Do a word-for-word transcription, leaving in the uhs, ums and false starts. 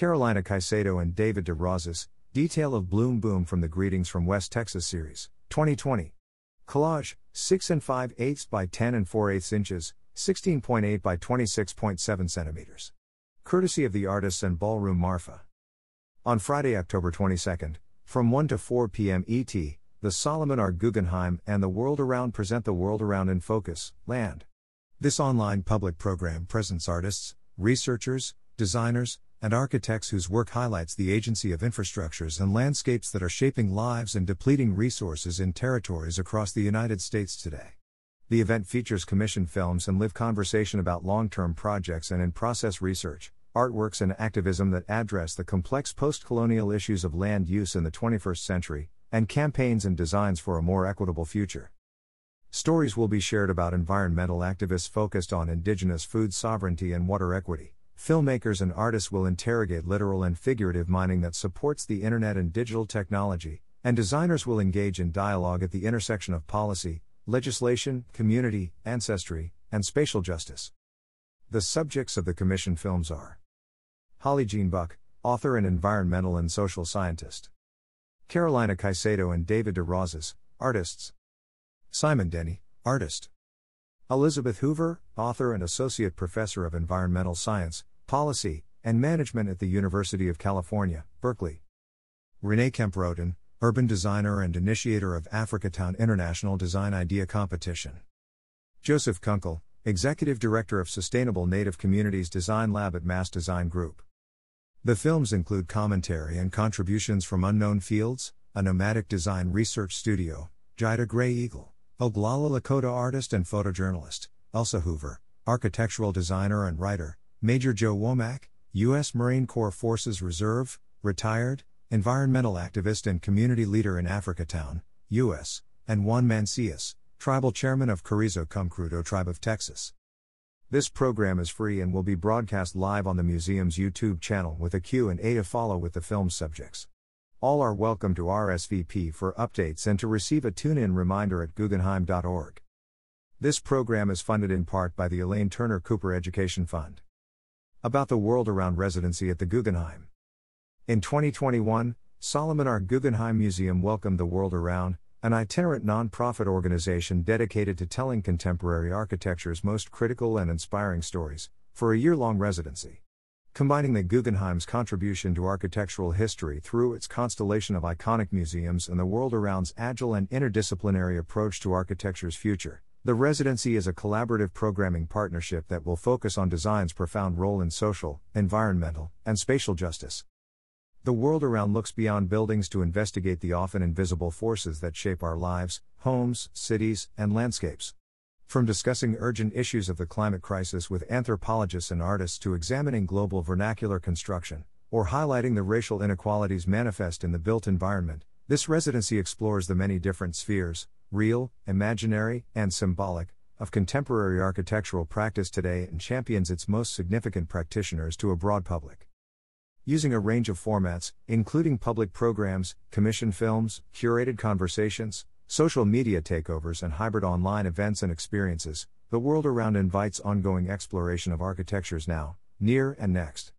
Carolina Caycedo and David de Rosas, Detail of Bloom Boom from the Greetings from West Texas Series, twenty twenty. Collage, six and five eighths by ten and four eighths inches, sixteen point eight by twenty-six point seven centimeters. Courtesy of the artists and Ballroom Marfa. On Friday, October twenty-second, from one to four p m E T, the Solomon R. Guggenheim and The World Around present The World Around in Focus, Land. This online public program presents artists, researchers, designers, and architects whose work highlights the agency of infrastructures and landscapes that are shaping lives and depleting resources in territories across the United States today. The event features commissioned films and live conversation about long-term projects and in-process research, artworks and activism that address the complex post-colonial issues of land use in the twenty-first century, and campaigns and designs for a more equitable future. Stories will be shared about environmental activists focused on indigenous food sovereignty and water equity. Filmmakers and artists will interrogate literal and figurative mining that supports the internet and digital technology, and designers will engage in dialogue at the intersection of policy, legislation, community, ancestry, and spatial justice. The subjects of the commission films are Holly Jean Buck, author and environmental and social scientist; Carolina Caycedo and David de Rosas, artists; Simon Denny, artist; Elizabeth Hoover, author and associate professor of environmental science, policy, and management at the University of California, Berkeley; Rene Kemp Roden, urban designer and initiator of Africatown International Design Idea Competition; Joseph Kunkel, executive director of Sustainable Native Communities Design Lab at Mass Design Group. The films include commentary and contributions from Unknown Fields, a nomadic design research studio; Jaida Gray Eagle, Oglala Lakota artist and photojournalist; Elsa Hoover, architectural designer and writer; Major Joe Womack, U S Marine Corps Forces Reserve, retired, environmental activist and community leader in Africatown, U S, and Juan Mancias, tribal chairman of Carrizo/Comecrudo Tribe of Texas. This program is free and will be broadcast live on the museum's YouTube channel with a Q and A to follow with the film's subjects. All are welcome to R S V P for updates and to receive a tune-in reminder at guggenheim dot org. This program is funded in part by the Elaine Turner Cooper Education Fund. About the World Around residency at the Guggenheim. In twenty twenty-one, Solomon R. Guggenheim Museum welcomed The World Around, an itinerant nonprofit organization dedicated to telling contemporary architecture's most critical and inspiring stories, for a year-long residency. Combining the Guggenheim's contribution to architectural history through its constellation of iconic museums and the World Around's agile and interdisciplinary approach to architecture's future, the residency is a collaborative programming partnership that will focus on design's profound role in social, environmental, and spatial justice. The World Around looks beyond buildings to investigate the often invisible forces that shape our lives, homes, cities, and landscapes. From discussing urgent issues of the climate crisis with anthropologists and artists to examining global vernacular construction, or highlighting the racial inequalities manifest in the built environment, this residency explores the many different spheres, real, imaginary, and symbolic, of contemporary architectural practice today and champions its most significant practitioners to a broad public. Using a range of formats, including public programs, commissioned films, curated conversations, social media takeovers and hybrid online events and experiences, The World Around invites ongoing exploration of architectures now, near and next.